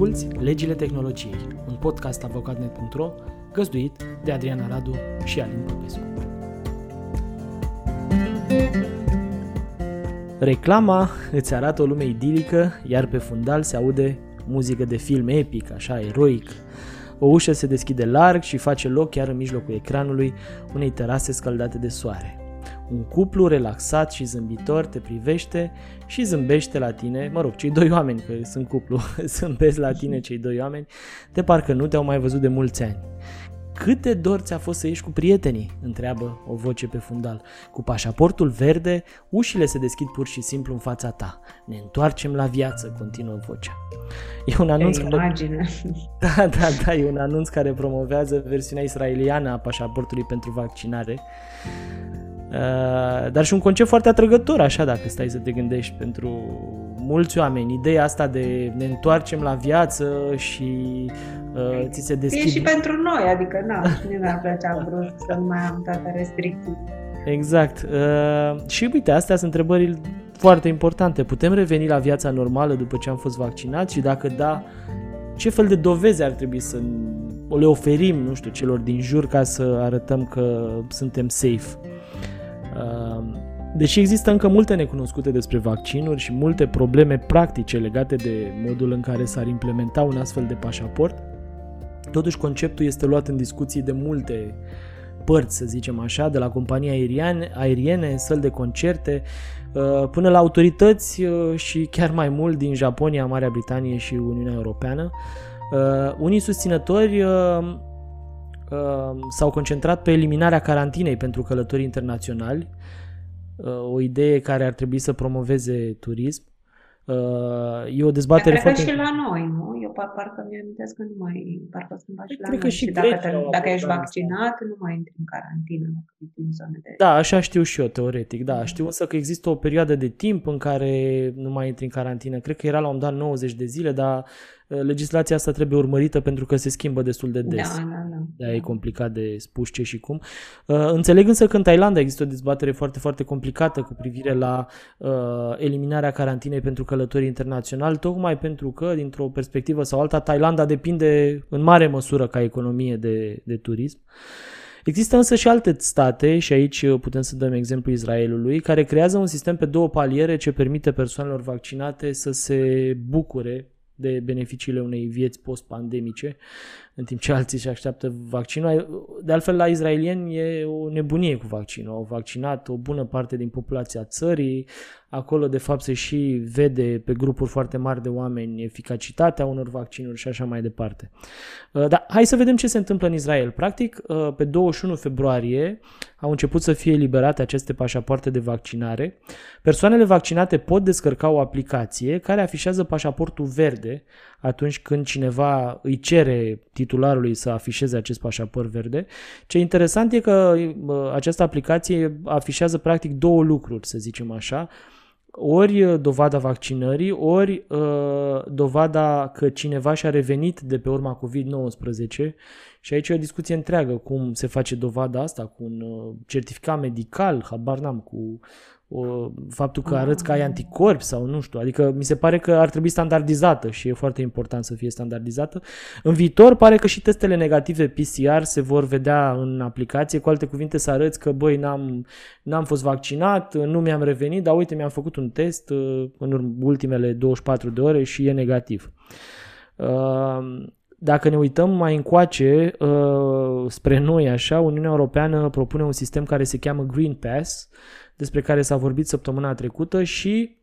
Asculți Legile Tehnologiei, un podcast avocat.net.ro, găzduit de Adrian Radu și Alin Popescu. Reclama îți arată o lume idilică, iar pe fundal se aude muzică de film epic, așa, eroic. O ușă se deschide larg și face loc chiar în mijlocul ecranului unei terase scăldate de soare. Un cuplu relaxat și zâmbitor te privește și zâmbește la tine, cei doi oameni, că sunt cuplu, zâmbesc la tine cei doi oameni, de parcă nu te-au mai văzut de mulți ani. Cât de dor ți-a fost să ieși cu prietenii? Întreabă o voce pe fundal. Cu pașaportul verde, ușile se deschid pur și simplu în fața ta. Ne întoarcem la viață, continuă vocea. E un anunț care promovează versiunea israeliană a pașaportului pentru vaccinare. Dar și un concept foarte atrăgător, așa, dacă stai să te gândești, pentru mulți oameni. Ideea asta de ne întoarcem la viață și ți se deschide. E și pentru noi, adică nu mi-ar plăcea brusc să nu mai am toate restricții. Exact. Și uite, astea sunt întrebările foarte importante. Putem reveni la viața normală după ce am fost vaccinați? Și dacă da, ce fel de dovezi ar trebui să le oferim, celor din jur ca să arătăm că suntem safe? Deși există încă multe necunoscute despre vaccinuri și multe probleme practice legate de modul în care s-ar implementa un astfel de pașaport, totuși conceptul este luat în discuții de multe părți, să zicem așa, de la companii aeriene, săli de concerte, până la autorități și chiar mai mult din Japonia, Marea Britanie și Uniunea Europeană. Unii susținători s-au concentrat pe eliminarea carantinei pentru călătorii internaționali, o idee care ar trebui să promoveze turism. E o dezbatere foarte... Cred că și la noi, nu? Eu parcă mi-am amintesc că nu mai... Parcă sunt la noi. Că și dacă ești vaccinat, nu mai intri în carantină. Da, așa știu și eu, teoretic. Da, știu însă că există o perioadă de timp în care nu mai intri în carantină. Cred că era la un dat 90 de zile, dar legislația asta trebuie urmărită pentru că se schimbă destul de des. Da. De-aia e complicat de spus ce și cum. Înțeleg însă că în Thailanda există o dezbatere foarte, foarte complicată cu privire la eliminarea carantinei pentru călătorii internaționali, tocmai pentru că, dintr-o perspectivă sau alta, Thailanda depinde în mare măsură ca economie de turism. Există însă și alte state, și aici putem să dăm exemplu Israelului, care creează un sistem pe două paliere ce permite persoanelor vaccinate să se bucure de beneficiile unei vieți post-pandemice, în timp ce alții își așteaptă vaccinul. De altfel, la israelieni e o nebunie cu vaccinul. Au vaccinat o bună parte din populația țării. Acolo, de fapt, se și vede pe grupuri foarte mari de oameni eficacitatea unor vaccinuri și așa mai departe. Dar hai să vedem ce se întâmplă în Israel. Practic, pe 21 februarie au început să fie eliberate aceste pașapoarte de vaccinare. Persoanele vaccinate pot descărca o aplicație care afișează pașaportul verde atunci când cineva îi cere titularului să afișeze acest pașaport verde. Ce interesant e că această aplicație afișează practic două lucruri, să zicem așa, ori dovada vaccinării, ori dovada că cineva și-a revenit de pe urma COVID-19. Și aici e o discuție întreagă cum se face dovada asta, cu un certificat medical, habar n-am, cu faptul că arăți că ai anticorpi sau adică mi se pare că ar trebui standardizată și e foarte important să fie standardizată. În viitor pare că și testele negative PCR se vor vedea în aplicație, cu alte cuvinte să arăți că n-am fost vaccinat, nu mi-am revenit, dar uite, mi-am făcut un test în ultimele 24 de ore și e negativ. Dacă ne uităm mai încoace spre noi, așa, Uniunea Europeană propune un sistem care se cheamă Green Pass, despre care s-a vorbit săptămâna trecută și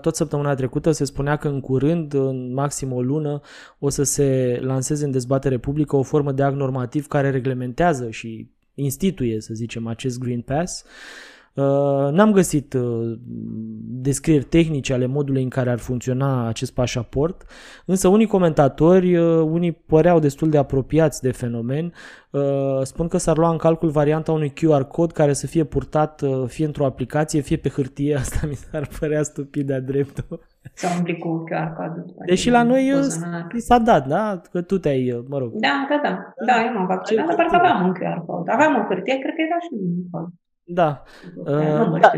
tot săptămâna trecută se spunea că în curând, în maxim o lună, o să se lanseze în dezbatere publică o formă de act normativ care reglementează și instituie, să zicem, acest Green Pass. N-am găsit descrieri tehnice ale modului în care ar funcționa acest pașaport, însă unii comentatori, unii păreau destul de apropiați de fenomen, spun că s-ar lua în calcul varianta unui QR code care să fie purtat fie într-o aplicație, fie pe hârtie. Asta mi s-ar părea stupid de-a dreptul. S-a umplit cu QR code. Deși la noi s-a dat, da? Că tu te-ai, Da, eu m-am vaccinat, dar parcă aveam un QR code. Aveam o hârtie, cred că era și un cod. Da,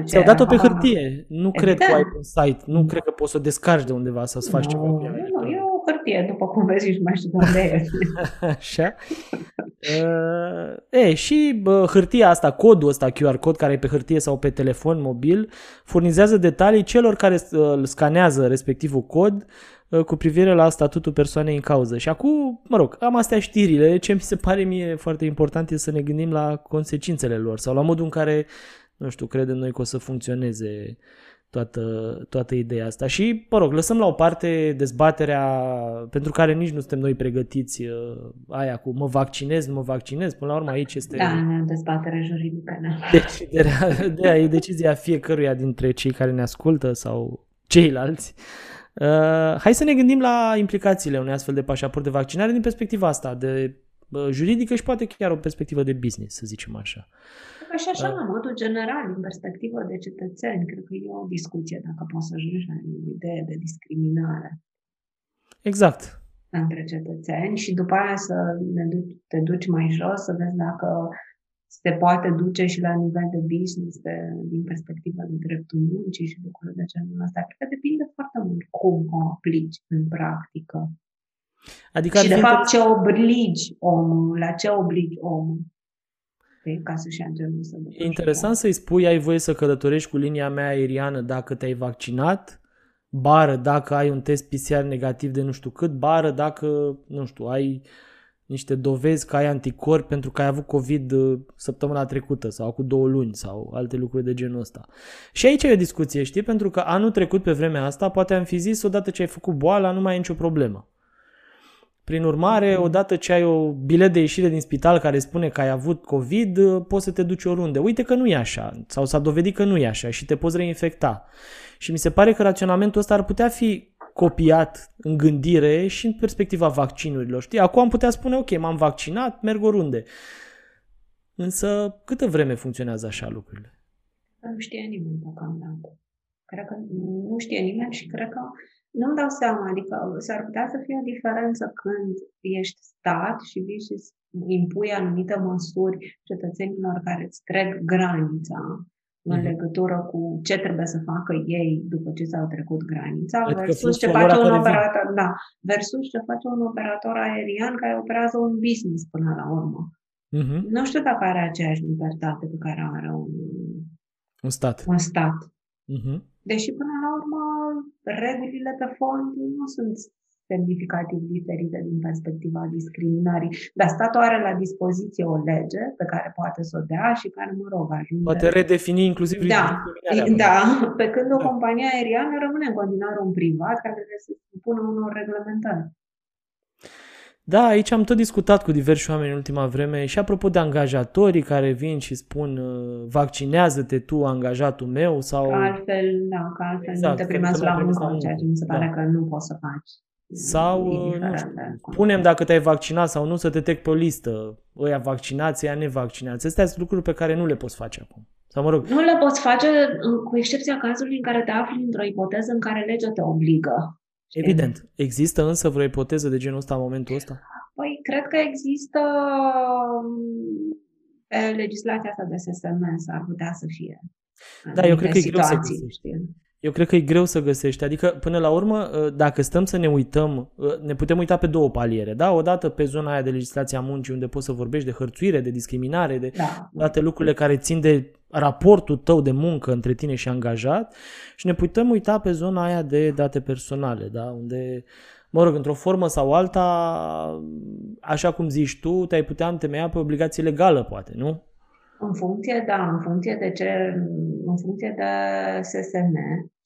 ți-au dat-o pe hârtie, nu cred că ai un site, nu cred că poți să o descarci de undeva sau să faci ceva. Nu, e o hârtie, după cum vezi, nici nu mai știu unde e. Așa. Și hârtia asta, codul ăsta, QR code, care e pe hârtie sau pe telefon mobil, furnizează detalii celor care îl scanează respectivul cod cu privire la statutul persoanei în cauză. Și acum, mă rog, am astea știrile. Ce mi se pare mie foarte important e să ne gândim la consecințele lor sau la modul în care, nu știu, credem noi că o să funcționeze toată ideea asta. Și, mă rog, lăsăm la o parte dezbaterea pentru care nici nu suntem noi pregătiți, aia cu mă vaccinez, nu mă vaccinez, până la urmă aici este... Da, dezbaterea juridică, da. Deciderea, e decizia fiecăruia dintre cei care ne ascultă sau ceilalți. Hai să ne gândim la implicațiile unui astfel de pașaport de vaccinare din perspectiva asta, de juridică și poate chiar o perspectivă de business, să zicem așa. Și așa, la modul general, din perspectivă de cetățeni, cred că e o discuție dacă poți să ajungi la o idee de discriminare. Exact. Între cetățeni și după aia să te duci mai jos, să vezi dacă se poate duce și la nivel de business, din perspectiva de dreptul muncii și lucrurile de genul ăsta. Cred că depinde foarte mult cum o aplici în practică. Adică și, de fapt, la ce obligi omul. E interesant să-i spui, ai voie să călătorești cu linia mea aeriană dacă te-ai vaccinat, bară dacă ai un test PCR negativ de nu știu cât, bară dacă, nu știu, ai niște dovezi că ai anticorpi pentru că ai avut COVID săptămâna trecută sau acum 2 luni sau alte lucruri de genul ăsta. Și aici e o discuție, știi, pentru că anul trecut pe vremea asta poate am fi zis odată ce ai făcut boala nu mai ai nicio problemă. Prin urmare, odată ce ai o bilet de ieșire din spital care spune că ai avut COVID, poți să te duci oriunde. Uite că nu e așa sau s-a dovedit că nu e așa și te poți reinfecta. Și mi se pare că raționamentul ăsta ar putea fi copiat în gândire și în perspectiva vaccinurilor. Știi? Acum am putea spune, ok, m-am vaccinat, merg oriunde. Însă câtă vreme funcționează așa lucrurile? Nu știe nimeni deocamdată. Cred că nu știe nimeni și cred că nu-mi dau seama, adică s-ar putea să fie o diferență când ești stat și vii și impui anumite măsuri cetățenilor care îți trec granița în legătură cu ce trebuie să facă ei după ce s-au trecut granița, adică versus ce face un operator, da, versus ce face un operator aerian care operează un business până la urmă. Uh-huh. Nu știu dacă are aceeași libertate pe care are un stat. Uh-huh. Deși până la urmă regulile pe fond nu sunt semnificativ diferite din perspectiva discriminării, dar statul are la dispoziție o lege pe care poate să o dea și care, mă rog, ajunge... Poate redefini inclusiv discriminarea. Da, pe când o companie aeriană rămâne în continuare un privat care trebuie să supună unor reglementări. Da, aici am tot discutat cu diversi oameni în ultima vreme și apropo de angajatorii care vin și spun vaccinează-te tu, angajatul meu sau... Că altfel exact, nu te primează la muncă, ceea ce mi se pare că nu poți să faci. Sau, nu știu, punem dacă te-ai vaccinat sau nu să te trec pe o listă, ăia vaccinați, ăia nevaccinați. Astea sunt lucruri pe care nu le poți face acum. Sau, mă rog, nu le poți face cu excepția cazului în care te afli într-o ipoteză în care legea te obligă. Evident. Există însă vreo ipoteză de genul ăsta în momentul ăsta? Păi, cred că există legislația asta de SSM, s-ar putea să fie. Da, eu cred că e greu să găsești. Adică, până la urmă, dacă stăm să ne uităm, ne putem uita pe două paliere, da? Odată pe zona aia de legislația muncii, unde poți să vorbești de hărțuire, de discriminare, de toate lucrurile care țin de raportul tău de muncă între tine și angajat, și ne putem uita pe zona aia de date personale, da? Unde, mă rog, într-o formă sau alta, așa cum zici tu, te-ai putea întemeia pe obligație legală, poate, nu? În funcție de SSM,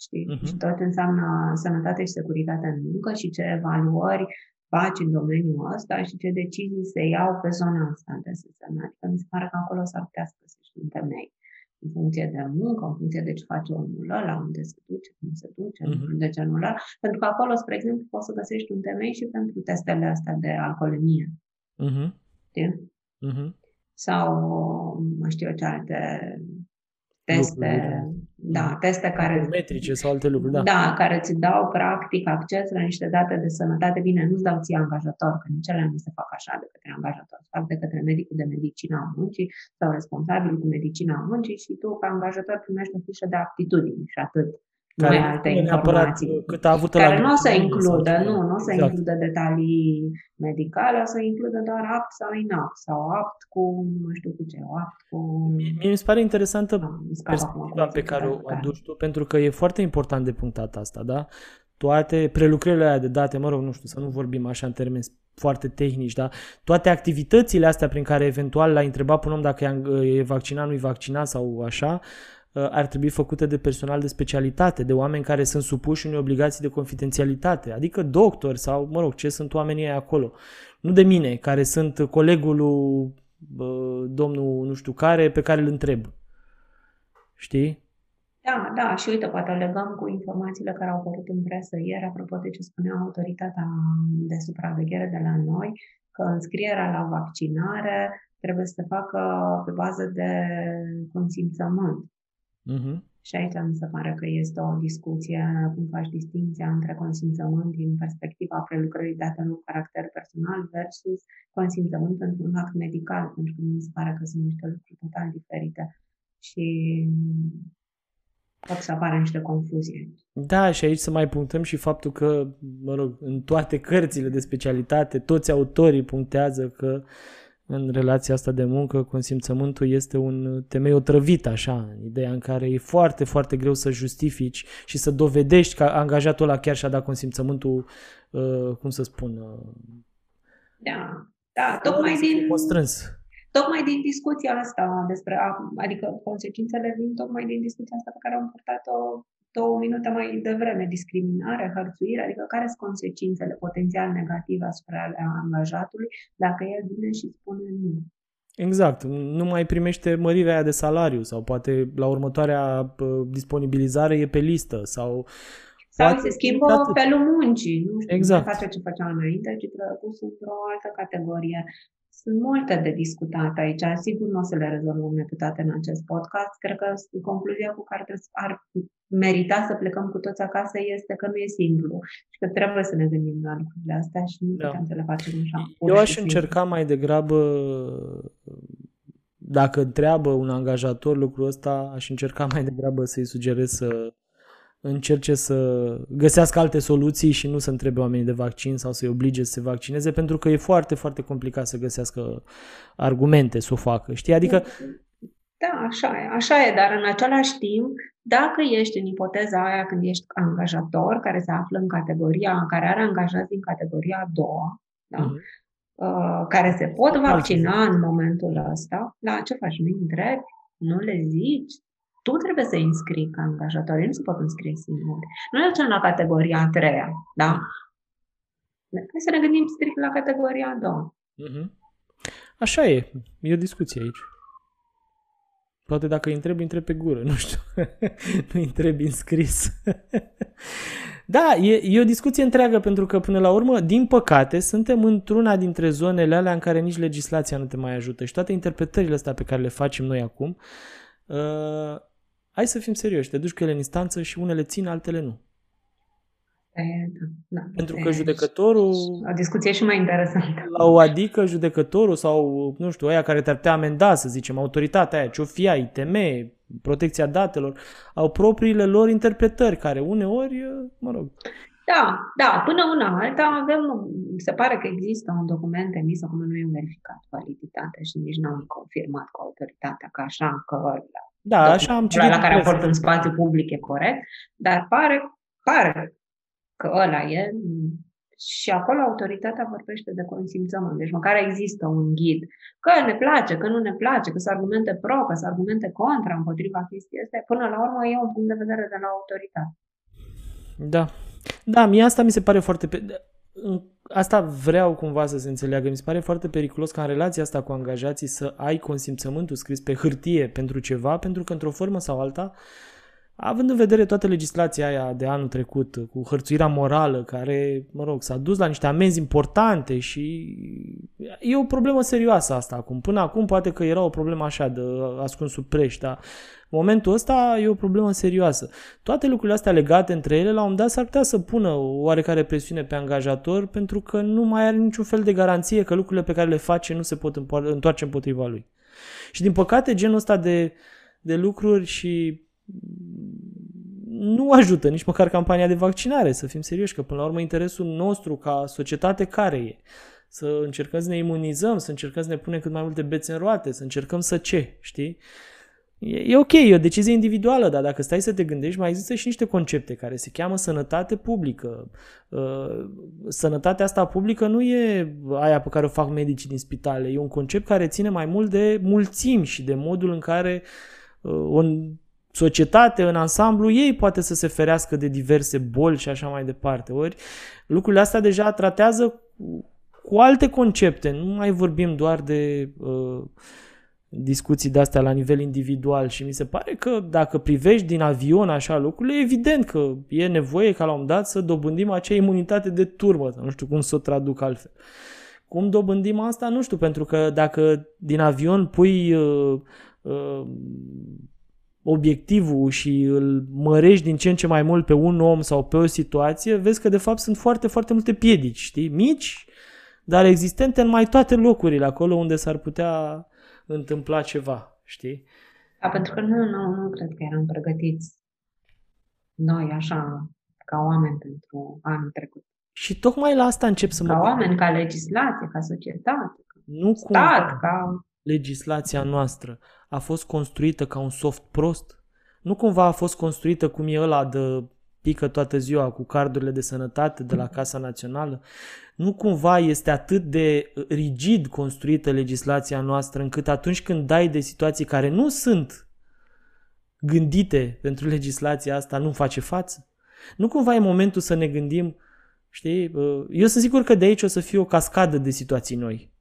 știi, uh-huh. Și tot înseamnă sănătate și securitate în muncă și ce evaluări faci în domeniul ăsta și ce decizii se iau pe zona asta de SSM. Adică mi se pare că acolo s-ar putea să găsești un temei. În funcție de muncă, în funcție de ce face omul ăla, unde se duce, cum se duce, uh-huh. De genul ăla. Pentru că acolo, spre exemplu, poți să găsești un temei și pentru testele astea de alcoolemie. Uh-huh. Știi? Uh-huh. Sau, nu știu eu ce alte teste, teste care... metrice sau alte lucruri, da. Da, care îți dau, practic, acces la niște date de sănătate. Bine, nu-ți dau ție angajator, că nici ele nu se fac așa de către angajator. Se fac de către medicul de medicină a muncii sau responsabil cu medicina a muncii și tu, ca angajator, primești o fișă de aptitudini și atât. care mai alte informații, cât a avut care nu o să includă, nu o să includă detalii medicale, o să includă doar apt sau inapt, sau apt cu, nu știu cu ce, apt cu... Mie mi se pare interesantă perspectiva pe care o aduci tu, pentru că e foarte important de punctat asta, da? Toate prelucrările alea de date, mă rog, nu știu, să nu vorbim așa în termeni foarte tehnici, da? Toate activitățile astea prin care eventual l-ai întrebat până om dacă e vaccinat, nu-i vaccinat sau așa, ar trebui făcute de personal de specialitate, de oameni care sunt supuși unei obligații de confidențialitate, adică doctori sau, mă rog, ce sunt oamenii aia acolo. Nu de mine, care sunt colegul lui domnul nu știu care, pe care îl întreb. Știi? Da, da, și uite, poate o legăm cu informațiile care au apărut în presă ieri, apropo de ce spunea autoritatea de supraveghere de la noi, că înscrierea la vaccinare trebuie să se facă pe bază de consimțământ. Uh-huh. Și aici mi se pare că este o discuție, cum faci distinția între consimțământ din perspectiva prelucrării datelor cu caracter personal versus consimțământ pentru un act medical, pentru că mi se pare că sunt niște lucruri total diferite și pot să apară niște confuzii. Da, și aici să mai punctăm și faptul că, mă rog, în toate cărțile de specialitate, toți autorii punctează că în relația asta de muncă, consimțământul este un temei otrăvit, așa, ideea în care e foarte, foarte greu să justifici și să dovedești că angajatul ăla chiar și-a dat consimțământul, cum să spun... Da, da, tocmai din discuția asta despre, adică consecințele vin tocmai din discuția asta pe care am purtat-o 2 minute mai devreme, discriminare, hărțuire, adică care sunt consecințele potențial negative asupra angajatului dacă el vine și spune nu. Exact, nu mai primește mărirea aia de salariu sau poate la următoarea disponibilizare e pe listă sau... Sau se schimbă felul muncii, nu știu, exact. Nu face ce făcea înainte, ci trebuie pus într-o altă categorie. Sunt multe de discutat aici, sigur nu o să le rezolvăm pe toate în acest podcast. Cred că concluzia cu care ar merita să plecăm cu toți acasă este că nu e simplu și că trebuie să ne gândim la lucrurile astea și nu putem să le facem așa. Eu aș încerca mai degrabă, dacă întreabă un angajator lucrul ăsta, aș încerca mai degrabă să-i sugerez să încerce să găsească alte soluții și nu să întrebe oamenii de vaccin sau să-i oblige să se vaccineze, pentru că e foarte, foarte complicat să găsească argumente să o facă, știi? Adică... Da, așa e, dar în același timp, dacă ești în ipoteza aia când ești angajator, care se află în categoria, care are angajați din categoria a doua, da? Care se pot vaccina în momentul ăsta, la ce faci? Nu-i întrebi? Nu le zici? Tu trebuie să înscrii ca angajator, nu se pot înscrie singuri. Nu ne ducem la categoria a treia, da? Hai să ne gândim strict la categoria a doua. Mm-hmm. Așa e, e o discuție aici. Poate dacă îi întrebi pe gură, nu știu. Nu întrebi înscris. Da, e o discuție întreagă, pentru că până la urmă, din păcate, suntem într-una dintre zonele alea în care nici legislația nu te mai ajută și toate interpretările astea pe care le facem noi acum, hai să fim serioși, te duci cu ele în instanță și unele țin, altele nu. Da, pentru că judecătorul... O discuție și mai interesantă. Adică judecătorul sau, nu știu, aia care te-ar putea amenda, să zicem, autoritatea aia, ce-o fie, ITM, protecția datelor, au propriile lor interpretări, care uneori, mă rog... Da, până una alta avem, se pare că există un document emis, acum nu e verificat validitatea și nici n-am confirmat cu autoritatea că așa, că da, așa am citit la care aport în spațiu public e corect, dar pare că ăla e și acolo autoritatea vorbește de consimțământ, deci măcar există un ghid, că ne place, că nu ne place, că sunt argumente pro, că sunt argumente contra împotriva chestii astea, până la urmă e un punct de vedere de la autoritate. Da. Da, mie asta mi se pare foarte... Asta vreau cumva să se înțeleagă. Mi se pare foarte periculos ca în relația asta cu angajații să ai consimțământul scris pe hârtie pentru ceva, pentru că într-o formă sau alta, având în vedere toată legislația aia de anul trecut, cu hărțuirea morală, care, mă rog, s-a dus la niște amenzi importante și e o problemă serioasă asta acum. Până acum poate că era o problemă așa de ascuns sub preș, dar în momentul ăsta e o problemă serioasă. Toate lucrurile astea legate între ele, la un moment dat s-ar putea să pună oarecare presiune pe angajator, pentru că nu mai are niciun fel de garanție că lucrurile pe care le face nu se pot întoarce împotriva lui. Și din păcate genul ăsta de lucruri și... nu ajută nici măcar campania de vaccinare, să fim serioși, că până la urmă interesul nostru ca societate care e? Să încercăm să ne imunizăm, să încercăm să ne punem cât mai multe bețe în roate, să încercăm să ce, știi? E ok, e o decizie individuală, dar dacă stai să te gândești, mai există și niște concepte care se cheamă sănătate publică. Sănătatea asta publică nu e aia pe care o fac medicii din spitale, e un concept care ține mai mult de mulțimi și de modul în care o societate în ansamblu ei poate să se ferească de diverse boli și așa mai departe. Ori lucrurile astea deja tratează cu alte concepte, nu mai vorbim doar de discuții de-astea la nivel individual și mi se pare că dacă privești din avion așa lucrurile, evident că e nevoie ca la un dat să dobândim acea imunitate de turmă, nu știu cum să o traduc altfel. Cum dobândim asta? Nu știu, pentru că dacă din avion pui obiectivul și îl mărești din ce în ce mai mult pe un om sau pe o situație, vezi că de fapt sunt foarte, foarte multe piedici, știi? Mici, dar existente în mai toate locurile, acolo unde s-ar putea întâmpla ceva, știi? Da, pentru că nu cred că eram pregătiți noi așa ca oameni pentru anul trecut. Și tocmai la asta încep să mă... Ca oameni, ca legislație, ca societate, nu stat, cum ca... Legislația noastră a fost construită ca un soft prost? Nu cumva a fost construită cum e ăla de pică toată ziua cu cardurile de sănătate de la Casa Națională? Nu cumva este atât de rigid construită legislația noastră încât atunci când dai de situații care nu sunt gândite pentru legislația asta, nu face față? Nu cumva e momentul să ne gândim, știi? Eu sunt sigur că de aici o să fie o cascadă de situații noi.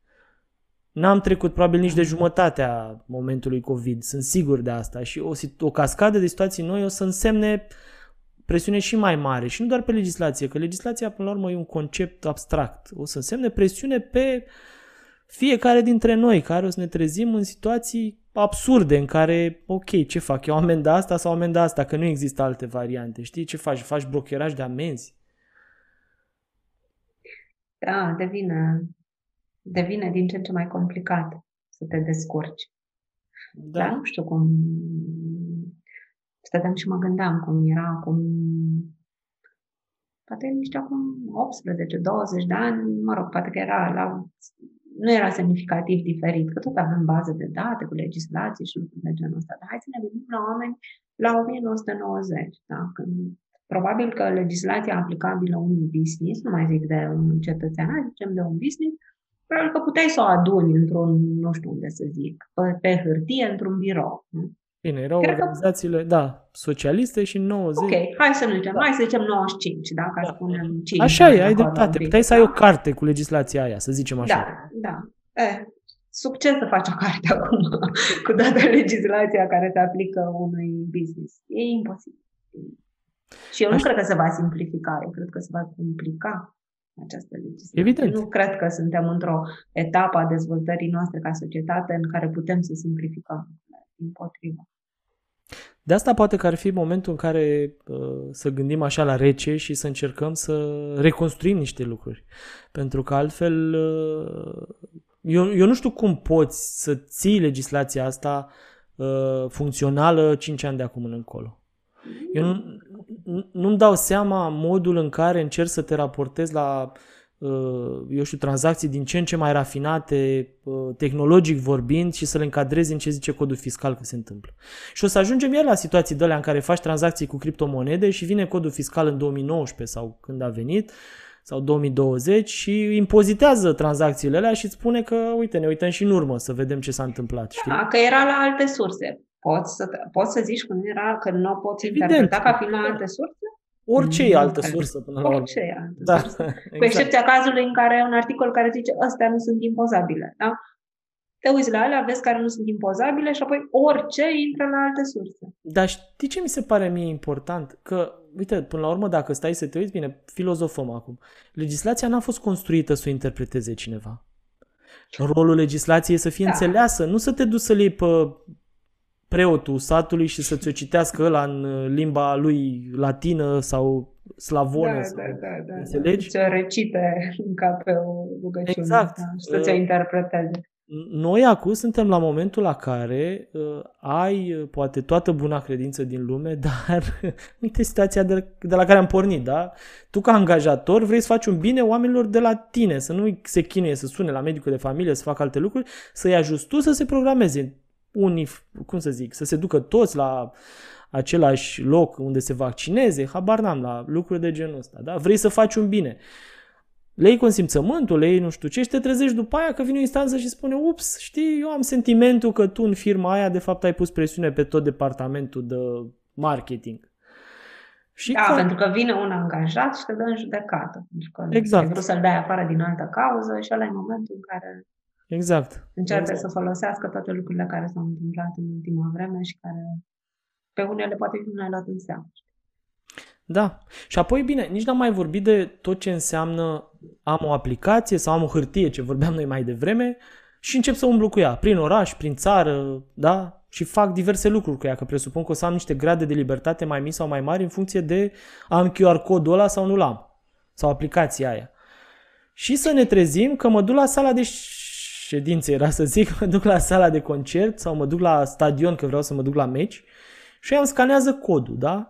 N-am trecut probabil nici de jumătatea momentului COVID, sunt sigur de asta, și o cascadă de situații noi o să însemne presiune și mai mare, și nu doar pe legislație, că legislația până la urmă e un concept abstract. O să însemne presiune pe fiecare dintre noi, care o să ne trezim în situații absurde în care, ok, ce fac? Eu amenda asta sau amenda asta? Că nu există alte variante, știi? Ce faci? Faci brocheraj de amenzi? Da, devine din ce în ce mai complicat să te descurci. Da. Dar nu știu cum... Stăteam și mă gândeam cum era acum, poate nici acum 18-20 de ani, mă rog, poate că nu era semnificativ diferit, că tot avem bază de date cu legislații și lucruri de genul ăsta. Dar hai să ne gândim la oameni la 1990, da? Când probabil că legislația aplicabilă unui business, nu mai zic de un cetățean, zicem de un business, probabil că puteai să o aduni într-un, nu știu unde să zic, pe hârtie, într-un birou. Nu? Bine, erau organizațiile, da, socialiste și 90. Ok, hai să zicem 95, da, ca spunem 5. Așa e, ai dreptate, puteai să ai o carte cu legislația aia, să zicem așa. Da. Succes să faci o carte acum cu toată legislația care se aplică unui business. E imposibil. Și eu nu cred că se va simplifica, eu cred că se va complica această legislație. Evident. Nu cred că suntem într-o etapă a dezvoltării noastre ca societate în care putem să simplificăm. Împotriva. De asta poate că ar fi momentul în care să gândim așa la rece și să încercăm să reconstruim niște lucruri. Pentru că altfel eu nu știu cum poți să ții legislația asta funcțională 5 ani de acum încolo. Eu nu-mi dau seama modul în care încerc să te raportezi la tranzacții din ce în ce mai rafinate, tehnologic vorbind, și să le încadrezi în ce zice codul fiscal că se întâmplă. Și o să ajungem iar la situații de alea în care faci tranzacții cu criptomonede și vine codul fiscal în 2019 sau când a venit, sau 2020, și impozitează tranzacțiile alea și îți spune că, uite, ne uităm și în urmă să vedem ce s-a întâmplat. Știi? Da, că era la alte surse. Poți să zici că nu poți interpreta ca fiind la alte surse? Orice e altă sursă până la urmă. Da, sursă. Exact. Cu excepția cazului în care un articol care zice astea nu sunt impozabile. Da? Te uiți la alea, vezi care nu sunt impozabile și apoi orice intră la alte surse. Dar știi ce mi se pare mie important? Că, uite, până la urmă, dacă stai să te uiți, bine, filozofăm acum. Legislația n-a fost construită să o interpreteze cineva. Rolul legislației e să fie înțeleasă, nu să te duci să le iei pe preotul satului și să-ți o citească ăla în limba lui latină sau slavonă. Da. Înțelegi? Să recite ca pe o rugăciune. Exact. Da. Și să-ți o interpreteze. Noi acum suntem la momentul la care ai poate toată buna credință din lume, dar uite situația de la care am pornit, da? Tu ca angajator vrei să faci un bine oamenilor de la tine, să nu se chinuie să sune la medicul de familie, să facă alte lucruri, să-i ajuți tu să se programeze, să se ducă toți la același loc unde se vaccineze, habar n-am, la lucruri de genul ăsta, da? Vrei să faci un bine. Le iei consimțământul, le iei nu știu ce și te trezești după aia că vine o instanță și spune ups, știi, eu am sentimentul că tu în firma aia de fapt ai pus presiune pe tot departamentul de marketing. Și da, pentru că vine un angajat și te dă în judecată. Pentru că exact. Ai vrut să-l dai afară din altă cauză și ăla e momentul în care exact. Încearcă exact. Să folosească toate lucrurile care s-au întâmplat în ultima vreme și care pe unele poate nu le-ai luat în seamă. Da. Și apoi, bine, nici n-am mai vorbit de tot ce înseamnă am o aplicație sau am o hârtie, ce vorbeam noi mai devreme, și încep să umblu cu ea, prin oraș, prin țară, da? Și fac diverse lucruri cu ea, că presupun că o să am niște grade de libertate mai mici sau mai mari în funcție de am QR code-ul ăla sau nu-l am, sau aplicația aia. Și să ne trezim că mă duc la sala de ședințe, mă duc la sala de concert sau mă duc la stadion, că vreau să mă duc la meci, și ea îmi scanează codul, da?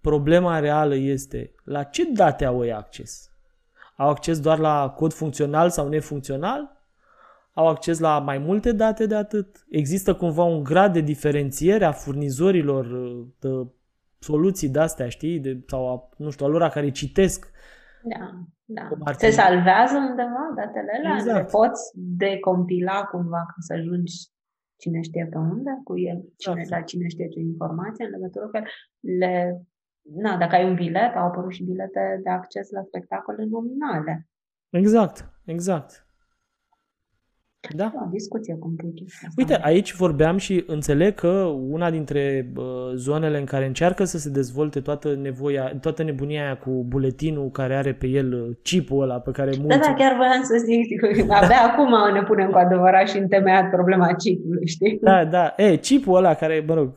Problema reală este la ce date au ei acces? Au acces doar la cod funcțional sau nefuncțional? Au acces la mai multe date de atât? Există cumva un grad de diferențiere a furnizorilor de soluții de-astea, știi? A lor care citesc. Da. Se salvează undeva datele alea? Exact. Le poți decompila cumva ca să ajungi cine știe pe unde cu el? Cine știe ce informație în legătură că le... Na, dacă ai un bilet, au apărut și bilete de acces la spectacole nominale. Exact. Da. O discuție complicată. Uite, aici vorbeam și înțeleg că una dintre zonele în care încearcă să se dezvolte toată nebunia aia cu buletinul care are pe el chipul ăla pe care mulți... Da, chiar voiam să zic, abia acum ne punem cu adevărat și întemeiat problema chipului, știi? Da. Chipul ăla care, mă rog,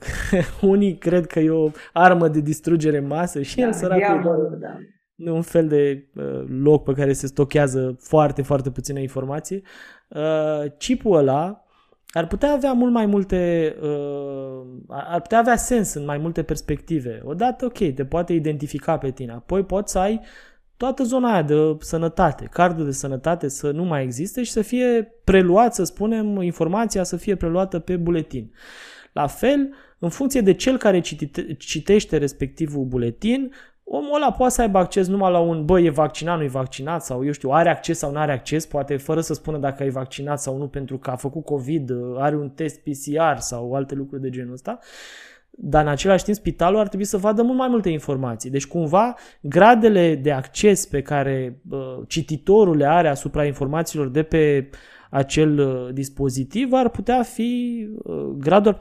unii cred că e o armă de distrugere în masă și el săracul... Da. Un fel de loc pe care se stochează foarte, foarte puțină informație, chipul ăla ar putea avea ar putea avea sens în mai multe perspective. Odată, ok, te poate identifica pe tine, apoi poți să ai toată zona aia de sănătate, cardul de sănătate să nu mai existe și să fie preluat, să spunem, informația să fie preluată pe buletin. La fel, în funcție de cel care citește respectivul buletin, omul ăla poate să aibă acces numai la e vaccinat, nu e vaccinat sau are acces sau nu are acces, poate fără să spună dacă e vaccinat sau nu pentru că a făcut COVID, are un test PCR sau alte lucruri de genul ăsta. Dar în același timp spitalul ar trebui să vadă mult mai multe informații. Deci cumva gradele de acces pe care cititorul le are asupra informațiilor de pe acel dispozitiv ar putea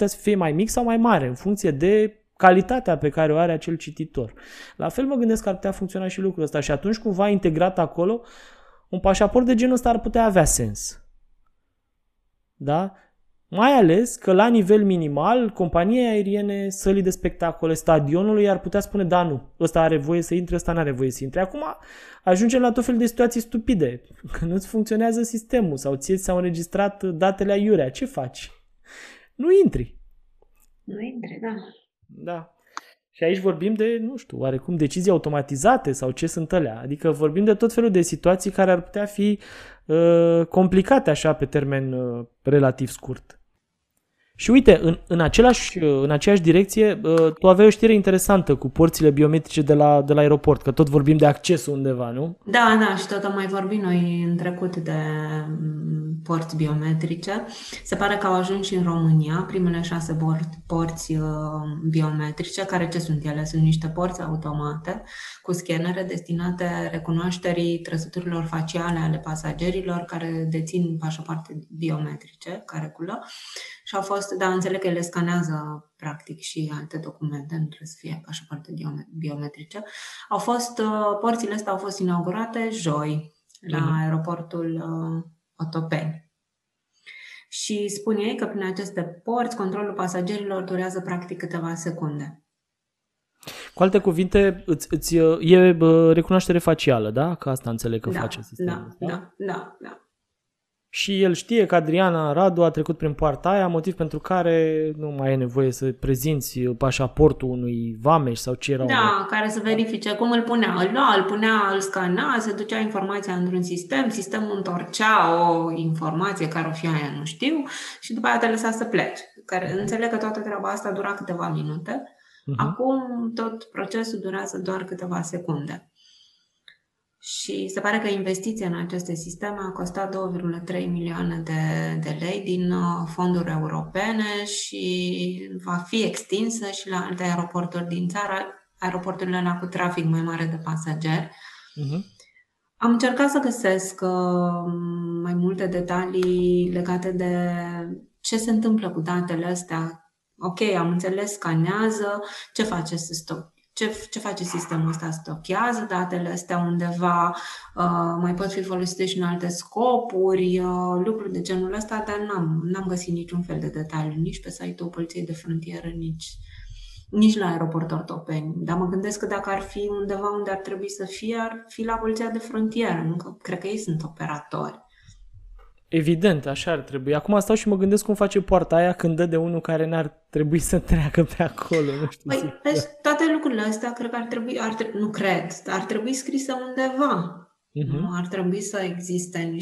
să fie mai mic sau mai mare în funcție de calitatea pe care o are acel cititor. La fel mă gândesc că ar putea funcționa și lucrul ăsta și atunci cumva integrat acolo un pașaport de genul ăsta ar putea avea sens. Da? Mai ales că la nivel minimal companiile aeriene, sălii de spectacole, stadionului ar putea spune da, nu, ăsta are voie să intre, ăsta nu are voie să intre. Acum ajungem la tot fel de situații stupide, că nu-ți funcționează sistemul sau ție s-au înregistrat datele aiurea. Ce faci? Nu intri, da. Da. Și aici vorbim de, nu știu, oarecum decizii automatizate sau ce sunt alea. Adică vorbim de tot felul de situații care ar putea fi complicate așa pe termen relativ scurt. Și uite, în aceeași direcție, tu aveai o știre interesantă cu porțile biometrice de la aeroport, că tot vorbim de accesul undeva, nu? Da, și tot am mai vorbit noi în trecut de porți biometrice. Se pare că au ajuns și în România primele 6 porți biometrice. Care ce sunt ele? Sunt niște porți automate cu scanere destinate recunoașterii trăsăturilor faciale ale pasagerilor care dețin pașapoarte biometrice, care culă, și au fost, dar înțeleg că ele scanează practic și alte documente, nu trebuie să fie pașapoarte biometrice. Porțile astea au fost inaugurate joi la aeroportul Otopeni. Și spun ei că prin aceste porți controlul pasagerilor durează practic câteva secunde. Cu alte cuvinte, e recunoaștere facială, da? Că asta înțeleg că face sistemul. Da. Și el știe că Adrian Radu a trecut prin poarta aia, motiv pentru care nu mai e nevoie să prezinți pașaportul unui vameș sau ce era. Da, care să verifice cum îl punea. Îl lua, îl punea, îl scana, se ducea informația într-un sistem, sistemul întorcea o informație care o fi aia, nu știu, și după aia te lăsa să pleci. Înțeleg că toată treaba asta dura câteva minute. Acum tot procesul durează doar câteva secunde. Și se pare că investiția în aceste sisteme a costat 2,3 milioane de lei din fonduri europene și va fi extinsă și la alte aeroporturi din țară, aeroporturile alea cu trafic mai mare de pasageri. Am încercat să găsesc mai multe detalii legate de ce se întâmplă cu datele astea. Ok, am înțeles, scanează, ce face să stop? Ce face sistemul ăsta? Stochează datele astea undeva, mai pot fi folosite și în alte scopuri, lucruri de genul ăsta, dar n-am găsit niciun fel de detaliu, nici pe site-ul Poliției de Frontieră, nici la aeroportul Ortopeni. Dar mă gândesc că dacă ar fi undeva unde ar trebui să fie, ar fi la Poliția de Frontieră, nu? Că cred că ei sunt operatori. Evident, așa ar trebui. Acum stau și mă gândesc cum face poarta aia când dă de unul care n-ar trebui să treacă pe acolo. Nu știu. Păi, toate lucrurile astea cred că ar trebui scrise undeva. Nu ar trebui să existe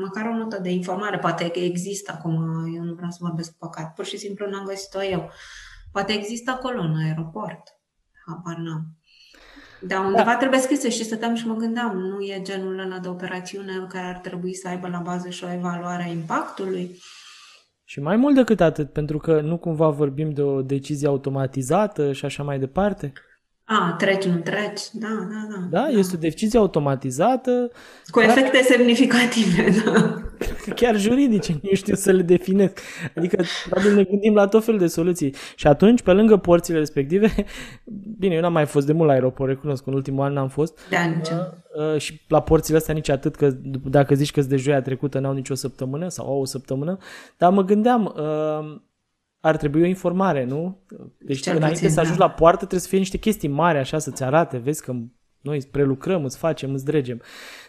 măcar o notă de informare. Poate că există acum, eu nu vreau să vorbesc păcat, pur și simplu n-am găsit-o eu. Poate există acolo în aeroport. Habar n-am. Da, undeva trebuie scrisă și stăteam și mă gândeam, nu e genul ăla de operațiune care ar trebui să aibă la bază și o evaluare a impactului? Și mai mult decât atât, pentru că nu cumva vorbim de o decizie automatizată și așa mai departe? Treci, nu treci, da. Este o decizie automatizată. Cu efecte semnificative, da. Chiar juridice, nu știu să le definesc. Adică, probabil ne gândim la tot felul de soluții. Și atunci, pe lângă porțile respective, bine, eu n-am mai fost de mult la aeroport, recunosc, în ultimul an n-am fost. Da, și la porțile astea nici atât, că dacă zici că-s de joia trecută, n-au nicio săptămână sau au o săptămână. Dar mă gândeam... ar trebui o informare, nu? Deci înainte să ajungi la poartă trebuie să fie niște chestii mari așa să-ți arate, vezi că noi îți prelucrăm, îți facem, îți dregem.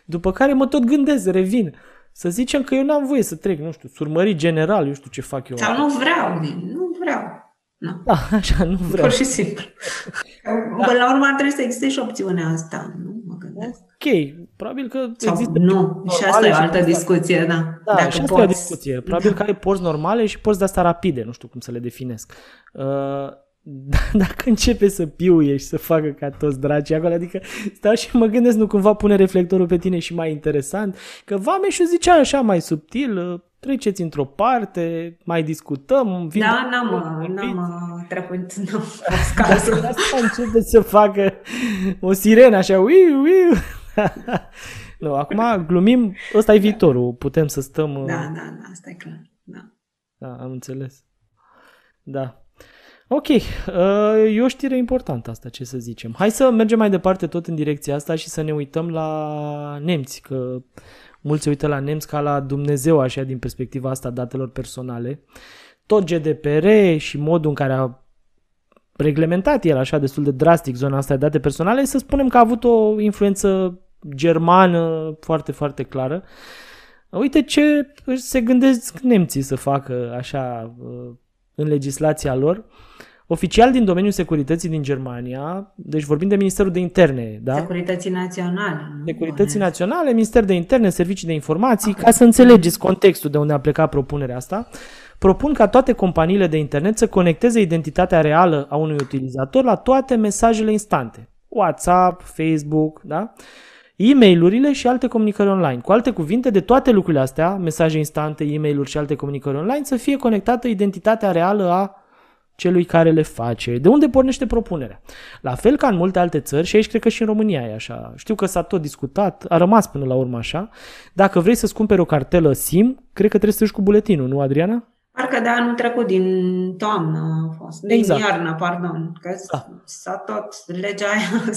După care mă tot gândesc, revin. Să zicem că eu n-am voie să trec, nu știu, surmări general, eu știu ce fac eu. Sau nu vreau. Nu. Da, așa, nu vreau. Pur și simplu. Până la urmă trebuie să existe și opțiunea asta, nu? Mă gândesc. Ok, probabil că există... Nu, și asta e o altă discuție, da. Da, și asta e o discuție. Probabil că ai porți normale și porți de-asta rapide, nu știu cum să le definesc. Dacă începe să piuie și să facă ca toți dracii acolo, adică stau și mă gândesc, nu cumva pune reflectorul pe tine și mai interesant, că vameșul zicea așa mai subtil... Treceți într-o parte, mai discutăm. Da, n-am trecut, nu fost cazul. Dar asta începe să facă o sirenă așa, uiu. Nu, acum glumim, ăsta e viitorul, putem să stăm... Da, asta e clar, da. Da, am înțeles. Da. Ok, e o știre importantă asta, ce să zicem. Hai să mergem mai departe tot în direcția asta și să ne uităm la nemți, că... Mulți se uită la nemți ca la Dumnezeu, așa, din perspectiva asta datelor personale. Tot GDPR și modul în care a reglementat el așa destul de drastic zona asta de date personale, să spunem că a avut o influență germană foarte, foarte clară. Uite ce se gândesc nemții să facă așa în legislația lor. Oficial din domeniul securității din Germania, deci vorbim de Ministerul de Interne, da? Securității naționale. Securității naționale, Minister de Interne, Servicii de Informații, ca să înțelegeți contextul de unde a plecat propunerea asta, propun ca toate companiile de internet să conecteze identitatea reală a unui utilizator la toate mesajele instante. WhatsApp, Facebook, da? E-mail-urile și alte comunicări online. Cu alte cuvinte, de toate lucrurile astea, mesaje instante, e-mail-uri și alte comunicări online, să fie conectată identitatea reală a celui care le face. De unde pornește propunerea? La fel ca în multe alte țări, și aici cred că și în România e așa, știu că s-a tot discutat, a rămas până la urmă așa, dacă vrei să-ți cumperi o cartelă SIM, cred că trebuie să duci cu buletinul, nu, Adriana? Parcă de anul trecut, din toamnă a fost, iarnă, pardon, că s-a tot legea aia,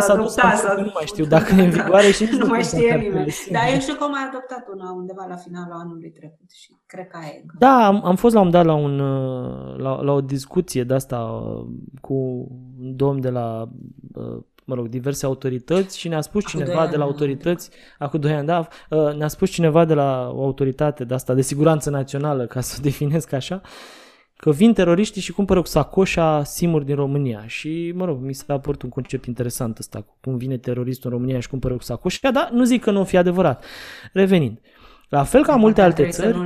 s-a adoptat. Nu mai știu dacă e în vigoare și nu mai știe nimeni. Dar eu știu că am mai adoptat una undeva la finalul anului trecut și cred că e. Da, am fost la un dat la o discuție de asta cu un domn de la mă rog, diverse autorități și ne-a spus cineva de la autorități, acum 2 ani, da, ne-a spus cineva de la o autoritate de asta, de siguranță națională, ca să o definesc așa, că vin teroriștii și cumpără cu sacoșa SIM-uri din România. Și, mă rog, mi s-a părut un concept interesant ăsta, cum vine teroristul în România și cumpără cu sacoșa, dar nu zic că nu o fi adevărat. Revenind. La fel ca multe alte țări,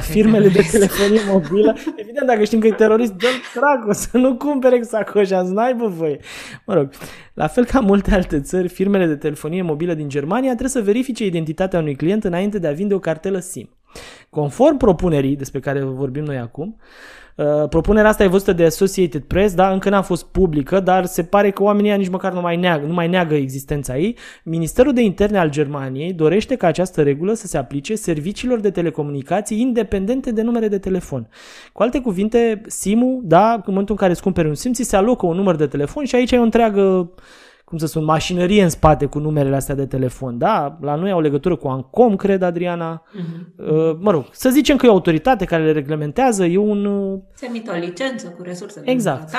firmele de telefonie mobilă, evident, dacă știm că e terorist, dă-l dracu, să nu cumpere sacoșa, să n-aibă voie. Mă rog, la fel ca multe alte țări, firmele de telefonie mobilă din Germania trebuie să verifice identitatea unui client înainte de a vinde o cartelă SIM. Conform propunerii despre care vorbim noi acum, propunerea asta e văzută de Associated Press, da? Încă n-a fost publică, dar se pare că oamenii nici măcar nu mai neagă existența ei. Ministerul de Interne al Germaniei dorește ca această regulă să se aplice serviciilor de telecomunicații independente de numere de telefon. Cu alte cuvinte, SIM-ul, da, în momentul în care îți cumperi un SIM, ți se alocă un număr de telefon și aici e o întreagă, cum să spun, mașinărie în spate cu numerele astea de telefon, da? La noi au legătură cu Ancom, cred, Adriana. Mă rog, să zicem că e o autoritate care le reglementează, e un... Se emite o licență cu resursele. Exact.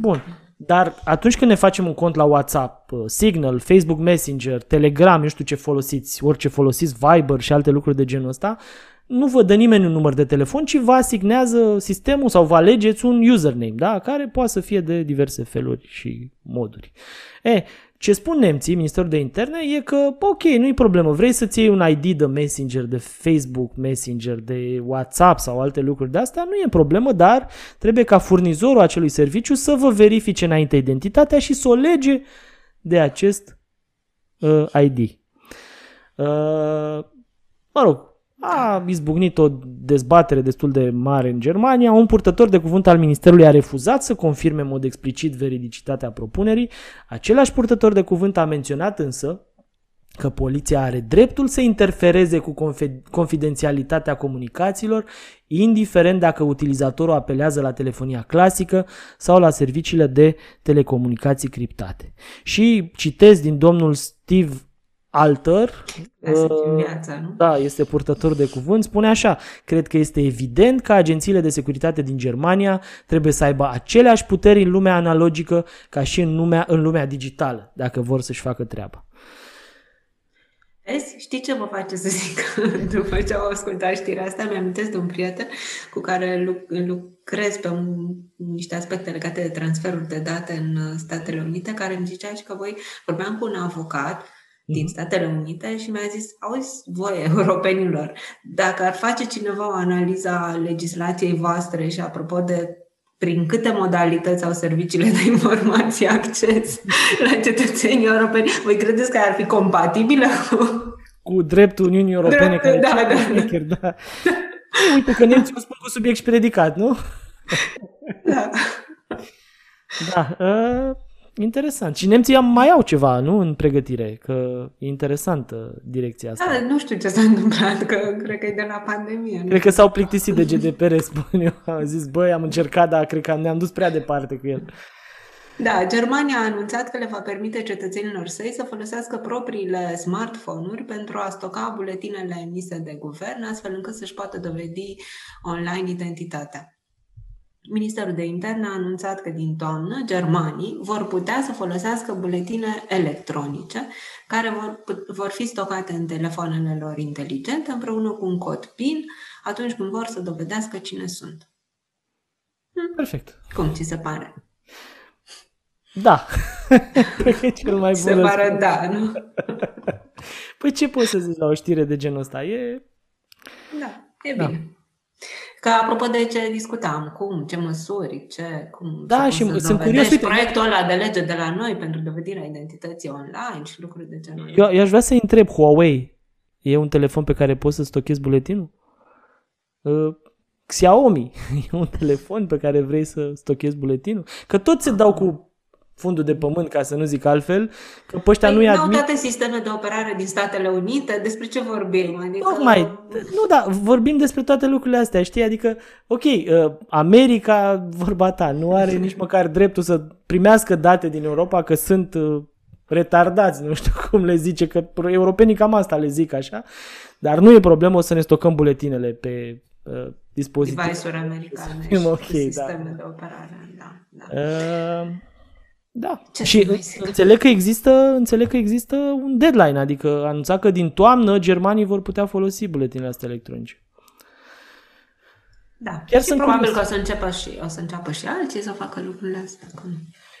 Bun. Dar atunci când ne facem un cont la WhatsApp, Signal, Facebook Messenger, Telegram, eu știu ce folosiți, orice folosiți, Viber și alte lucruri de genul ăsta, nu vă dă nimeni un număr de telefon, ci vă asignează sistemul sau vă alegeți un username, da? Care poate să fie de diverse feluri și moduri. Ce spun nemții, Ministerul de Interne, e că, ok, nu-i problemă, vrei să-ți iei un ID de Messenger, de Facebook Messenger, de WhatsApp sau alte lucruri de astea, nu e problemă, dar trebuie ca furnizorul acelui serviciu să vă verifice înainte identitatea și să o lege de acest ID. Mă rog, a izbucnit o dezbatere destul de mare în Germania. Un purtător de cuvânt al Ministerului a refuzat să confirme în mod explicit veridicitatea propunerii. Același purtător de cuvânt a menționat însă că poliția are dreptul să interfereze cu confidențialitatea comunicațiilor, indiferent dacă utilizatorul apelează la telefonia clasică sau la serviciile de telecomunicații criptate. Și citesc din domnul Steve Alter, da, este purtător de cuvânt, spune așa: cred că este evident că agențiile de securitate din Germania trebuie să aibă aceleași puteri în lumea analogică ca și în lumea digitală, dacă vor să-și facă treaba. Vezi? Știi ce mă face să zic? După ce am ascultat știrea asta, mi-am amintesc de un prieten cu care lucrez pe niște aspecte legate de transferul de date în Statele Unite, care îmi zicea și că vorbeam cu un avocat din Statele Unite și mi-a zis: auzi voi, europenilor, dacă ar face cineva o analiză a legislației voastre și apropo de prin câte modalități au serviciile de informație acces la cetățenii europeni, voi credeți că ar fi compatibilă cu dreptul Uniunii Europene? Care da. Uite că nemții o spun cu subiect și predicat, nu? Da. Interesant. Și nemții mai au ceva, nu? În pregătire, că e interesantă direcția asta. Da, nu știu ce s-a întâmplat, că cred că e de la pandemie. Nu? Cred că s-au plictisit de GDPR, spun eu. Am zis, am încercat, dar cred că ne-am dus prea departe cu el. Da, Germania a anunțat că le va permite cetățenilor săi să folosească propriile smartphone-uri pentru a stoca buletinele emise de guvern, astfel încât să-și poată dovedi online identitatea. Ministerul de Interne a anunțat că din toamnă germanii vor putea să folosească buletine electronice care vor fi stocate în telefoanele lor inteligente împreună cu un cod PIN atunci când vor să dovedească cine sunt. Perfect. Cum ți se pare? Da. Se pare da, nu? Păi ce poți să zici la o știre de genul ăsta? E bine. Că apropo de ce discutam, ce măsuri, sunt curios, uite, proiectul ăla de lege de la noi pentru dovedirea identității online și lucruri de genul ăsta. Eu aș vrea să întreb, Huawei e un telefon pe care poți să stochezi buletinul? Xiaomi e un telefon pe care vrei să stochezi buletinul? Că toți se dau cu fundul de pământ, ca să nu zic altfel, că pe ăștia nu-i admit. Toate sisteme de operare din Statele Unite, despre ce vorbim? Adică... vorbim despre toate lucrurile astea, știi? Adică, ok, America, vorba ta, nu are nici măcar dreptul să primească date din Europa, că sunt retardați, nu știu cum le zice, că europenii cam asta le zic așa, dar nu e problemă, o să ne stocăm buletinele pe dispozitive. Device-uri americane și sisteme de operare. Da. Și înțeleg că există un deadline, adică anunța că din toamnă germanii vor putea folosi buletinele astea electronice. Da. Chiar și probabil că o să înceapă și alții să facă lucrurile astea.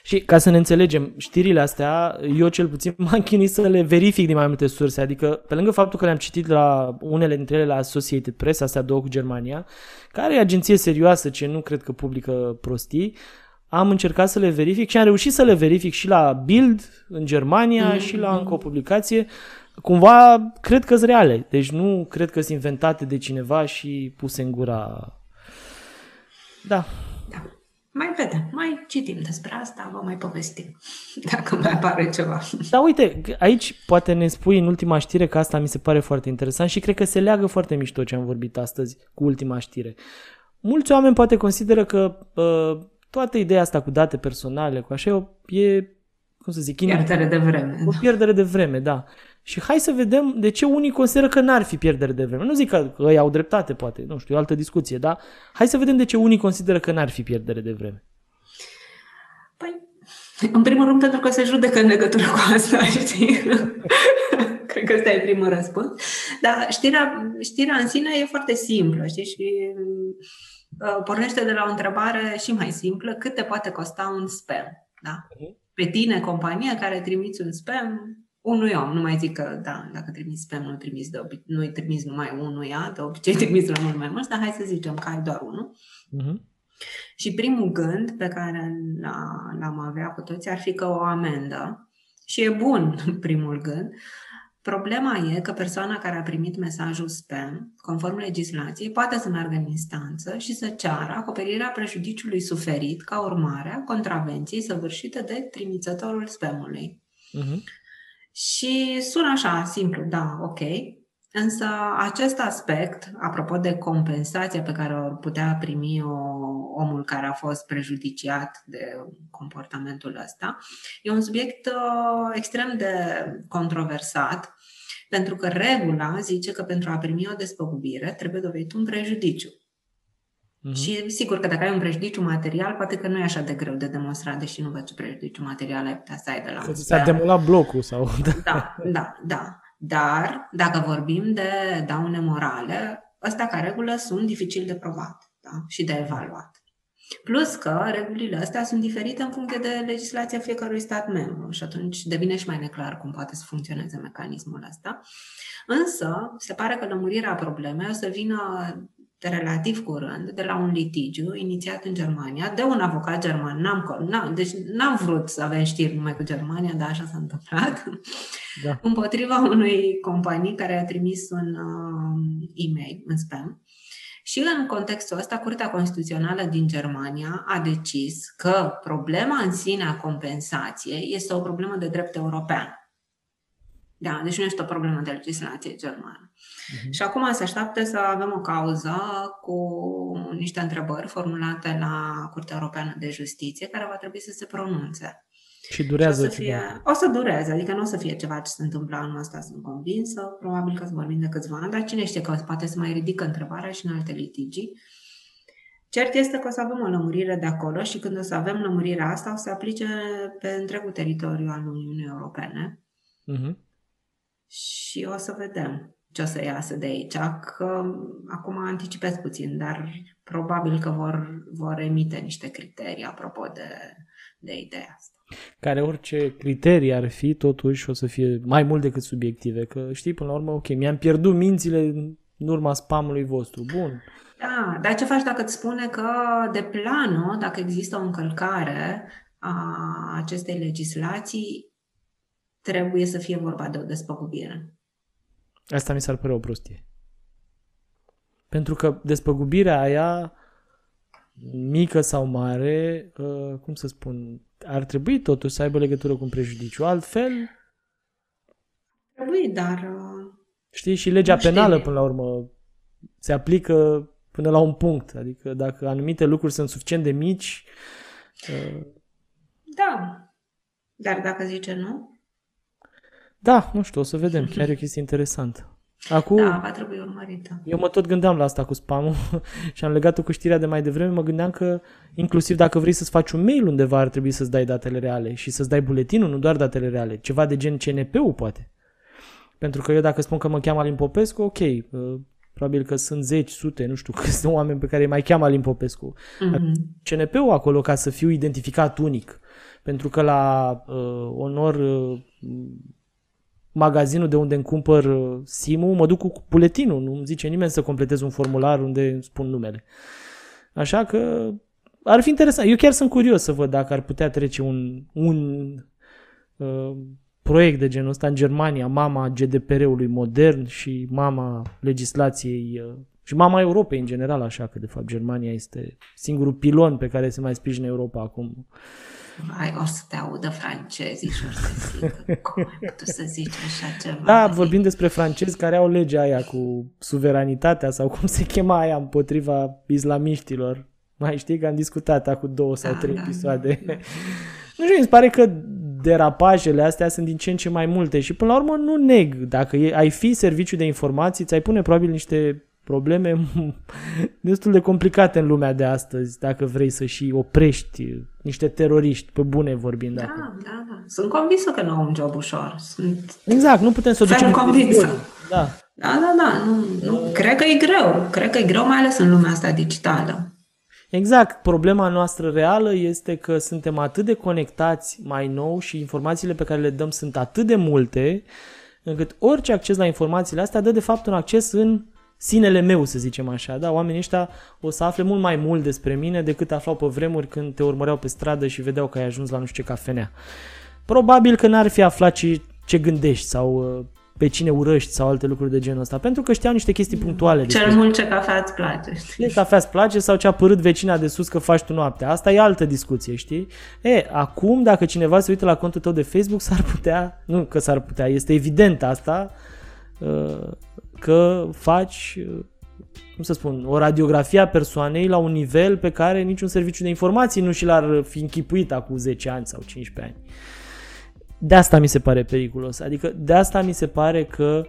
Și ca să ne înțelegem, știrile astea, eu cel puțin m-am chinuit să le verific din mai multe surse, adică pe lângă faptul că le-am citit la unele dintre ele la Associated Press, astea două cu Germania, care e agenție serioasă ce nu cred că publică prostii, am încercat să le verific și am reușit să le verific și la Bild în Germania și la încă o publicație, cumva cred că sunt reale, deci nu cred că sunt inventate de cineva și puse în gura. Da. Mai vedem, mai citim despre asta, vă mai povestim dacă mai apare ceva. Dar uite, aici poate ne spui în ultima știre, că asta mi se pare foarte interesant și cred că se leagă foarte mișto ce am vorbit astăzi cu ultima știre. Mulți oameni poate consideră că toată ideea asta cu date personale, cu așa, e, cum să zic, pierdere de vreme. O pierdere de vreme, da. Și hai să vedem de ce unii consideră că n-ar fi pierdere de vreme. Nu zic că ei au dreptate, poate, nu știu, e o altă discuție, dar hai să vedem de ce unii consideră că n-ar fi pierdere de vreme. Păi, în primul rând, pentru că se judecă în legătură cu asta, știi? Cred că ăsta e primul răspuns. Dar știrea în sine e foarte simplă, știi? Și pornește de la o întrebare și mai simplă. Cât te poate costa un spam? Da? Pe tine, compania care trimiți un spam... Unui om, nu mai zic că, da, dacă trimiți spam, nu-i trimiți numai unuia, de obicei trimiți la mult mai mulți, dar hai să zicem că ai doar unul. Uh-huh. Și primul gând pe care l-am avea cu toți ar fi că o amendă. Și e bun primul gând. Problema e că persoana care a primit mesajul spam, conform legislației, poate să meargă în instanță și să ceară acoperirea prejudiciului suferit ca urmare a contravenției săvârșite de trimițătorul spamului. Uh-huh. Și sună așa, simplu, da, ok, însă acest aspect, apropo de compensația pe care o putea primi omul care a fost prejudiciat de comportamentul ăsta, e un subiect extrem de controversat, pentru că regula zice că pentru a primi o despăgubire trebuie dovedit un prejudiciu. Și sigur că dacă ai un prejudiciu material, poate că nu e așa de greu de demonstrat, deși nu văd ce prejudiciu material ai putea să ai de la... Să ți s-a demolat blocul sau... Da. Dar dacă vorbim de daune morale, ăsta ca regulă sunt dificil de provat, da? Și de evaluat. Plus că regulile astea sunt diferite în funcție de legislația fiecărui stat membru și atunci devine și mai neclar cum poate să funcționeze mecanismul ăsta. Însă, se pare că lămurirea problemei o să vină... relativ curând, de la un litigiu inițiat în Germania, de un avocat german. Deci n-am vrut să avem știri numai cu Germania, dar așa s-a întâmplat. Da. Împotriva unei companii care a trimis un e-mail, un spam. Și în contextul ăsta, Curtea Constituțională din Germania a decis că problema în sine a compensației este o problemă de drept european. Da, deci nu este o problemă de legislație germană. Uh-huh. Și acum se așteaptă să avem o cauză cu niște întrebări formulate la Curtea Europeană de Justiție, care va trebui să se pronunțe. Și durează și o să dureze, adică nu o să fie ceva ce se întâmplă anul ăsta, sunt convinsă, probabil că să vorbim de câțiva ani, dar cine știe că poate să mai ridică întrebarea și în alte litigii. Cert este că o să avem o lămurire de acolo și când o să avem lămurirea asta, o să aplice pe întregul teritoriu al Uniunii Europene. Uh-huh. Și o să vedem ce o să iasă de aici, că acum anticipez puțin, dar probabil că vor emite niște criterii apropo de ideea asta. Care orice criterii ar fi, totuși o să fie mai mult decât subiective, că știi, până la urmă, ok, mi-am pierdut mințile în urma spamului vostru, bun. Da, dar ce faci dacă îți spune că de planul, dacă există o încălcare a acestei legislații, trebuie să fie vorba de o despăgubire. Asta mi s-ar părea o prostie. Pentru că despăgubirea aia, mică sau mare, cum să spun, ar trebui totuși să aibă legătură cu un prejudiciu. Altfel... Trebuie, dar... Știi, și legea penală, până la urmă, se aplică până la un punct. Adică dacă anumite lucruri sunt suficient de mici... Da. Dar dacă zice nu... Da, nu știu, o să vedem. Chiar e o chestie interesantă. Acum, da, va trebui urmărită. Eu mă tot gândeam la asta cu spamul și am legat-o cu știrea de mai devreme, mă gândeam că inclusiv dacă vrei să-ți faci un mail undeva ar trebui să-ți dai datele reale și să-ți dai buletinul, nu doar datele reale, ceva de gen CNP-ul poate. Pentru că eu dacă spun că mă cheamă Alin Popescu, ok, probabil că sunt zeci, sute, nu știu câți oameni pe care îi mai cheamă Alin Popescu. CNP-ul acolo ca să fiu identificat unic, pentru că la onor... magazinul de unde îmi cumpăr SIM-ul, mă duc cu buletinul. Nu îmi zice nimeni să completez un formular unde spun numele. Așa că ar fi interesant. Eu chiar sunt curios să văd dacă ar putea trece un proiect de genul ăsta în Germania, mama GDPR-ului modern și mama legislației și mama Europei în general, așa că de fapt Germania este singurul pilon pe care se mai sprijină Europa acum. Vai, o să te audă francezii și o să zică, cum ai putut să zici așa ceva? Da, vorbim despre francezi care au legea aia cu suveranitatea sau cum se chema aia împotriva islamiștilor. Mai știi că am discutat acum 2 sau 3 episoade. Da. Nu știu, îmi pare că derapajele astea sunt din ce în ce mai multe și până la urmă nu neg. Dacă ai fi serviciu de informații, ți-ai pune probabil niște probleme destul de complicate în lumea de astăzi, dacă vrei să și oprești niște teroriști, pe bune vorbind. Da. Sunt convinsă că nu au un job ușor. Exact, nu putem să o ducem. Da. Nu, cred că e greu. Cred că e greu, mai ales în lumea asta digitală. Exact. Problema noastră reală este că suntem atât de conectați mai nou și informațiile pe care le dăm sunt atât de multe, încât orice acces la informațiile astea dă de fapt un acces în sinele meu, să zicem așa, da? Oamenii ăștia o să afle mult mai mult despre mine decât aflau pe vremuri când te urmăreau pe stradă și vedeau că ai ajuns la nu știu ce cafenea. Probabil că n-ar fi aflat ce gândești sau pe cine urăști sau alte lucruri de genul ăsta, pentru că știau niște chestii punctuale. Cel mult ce cafea îți place. Ce cafea îți place sau ce a părât vecina de sus că faci tu noaptea. Asta e altă discuție, știi? Acum, dacă cineva se uită la contul tău de Facebook, nu că s-ar putea, este evident asta, că faci, cum să spun, o radiografie a persoanei la un nivel pe care niciun serviciu de informații nu și l-ar fi închipuit acum 10 ani sau 15 ani. De asta mi se pare periculos. Adică de asta mi se pare că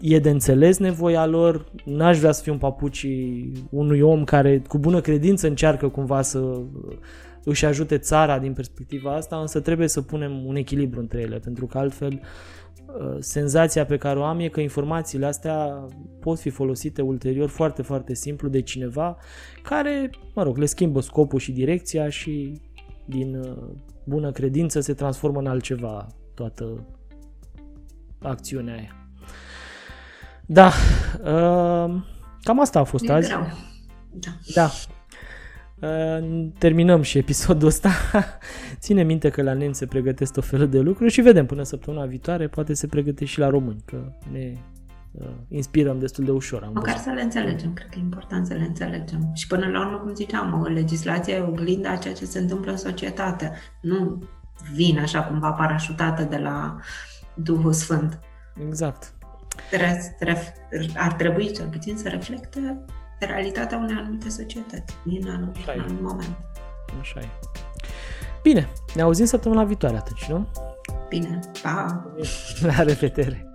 e de înțeles nevoia lor. N-aș vrea să fiu un papucii unui om care cu bună credință încearcă cumva să își ajute țara din perspectiva asta, însă trebuie să punem un echilibru între ele, pentru că altfel senzația pe care o am e că informațiile astea pot fi folosite ulterior foarte, foarte simplu de cineva care, le schimbă scopul și direcția și din bună credință se transformă în altceva toată acțiunea aia. Da, cam asta a fost azi. Da. Terminăm și episodul ăsta. Ține minte că la nemți se pregătesc tot felul de lucruri și vedem până săptămâna viitoare, poate se pregătește și la români, că ne inspirăm destul de ușor. Măcar să le înțelegem, cred că e important să le înțelegem. Și până la urmă, cum ziceam, legislația e oglinda a ceea ce se întâmplă în societate. Nu vin așa cumva parașutată de la Duhul Sfânt. Exact. Ar trebui cel puțin să reflecte realitatea unei anumite societăți din anumit moment. Așa e. Bine, ne auzim săptămâna viitoare atunci, nu? Bine, pa! La repetere!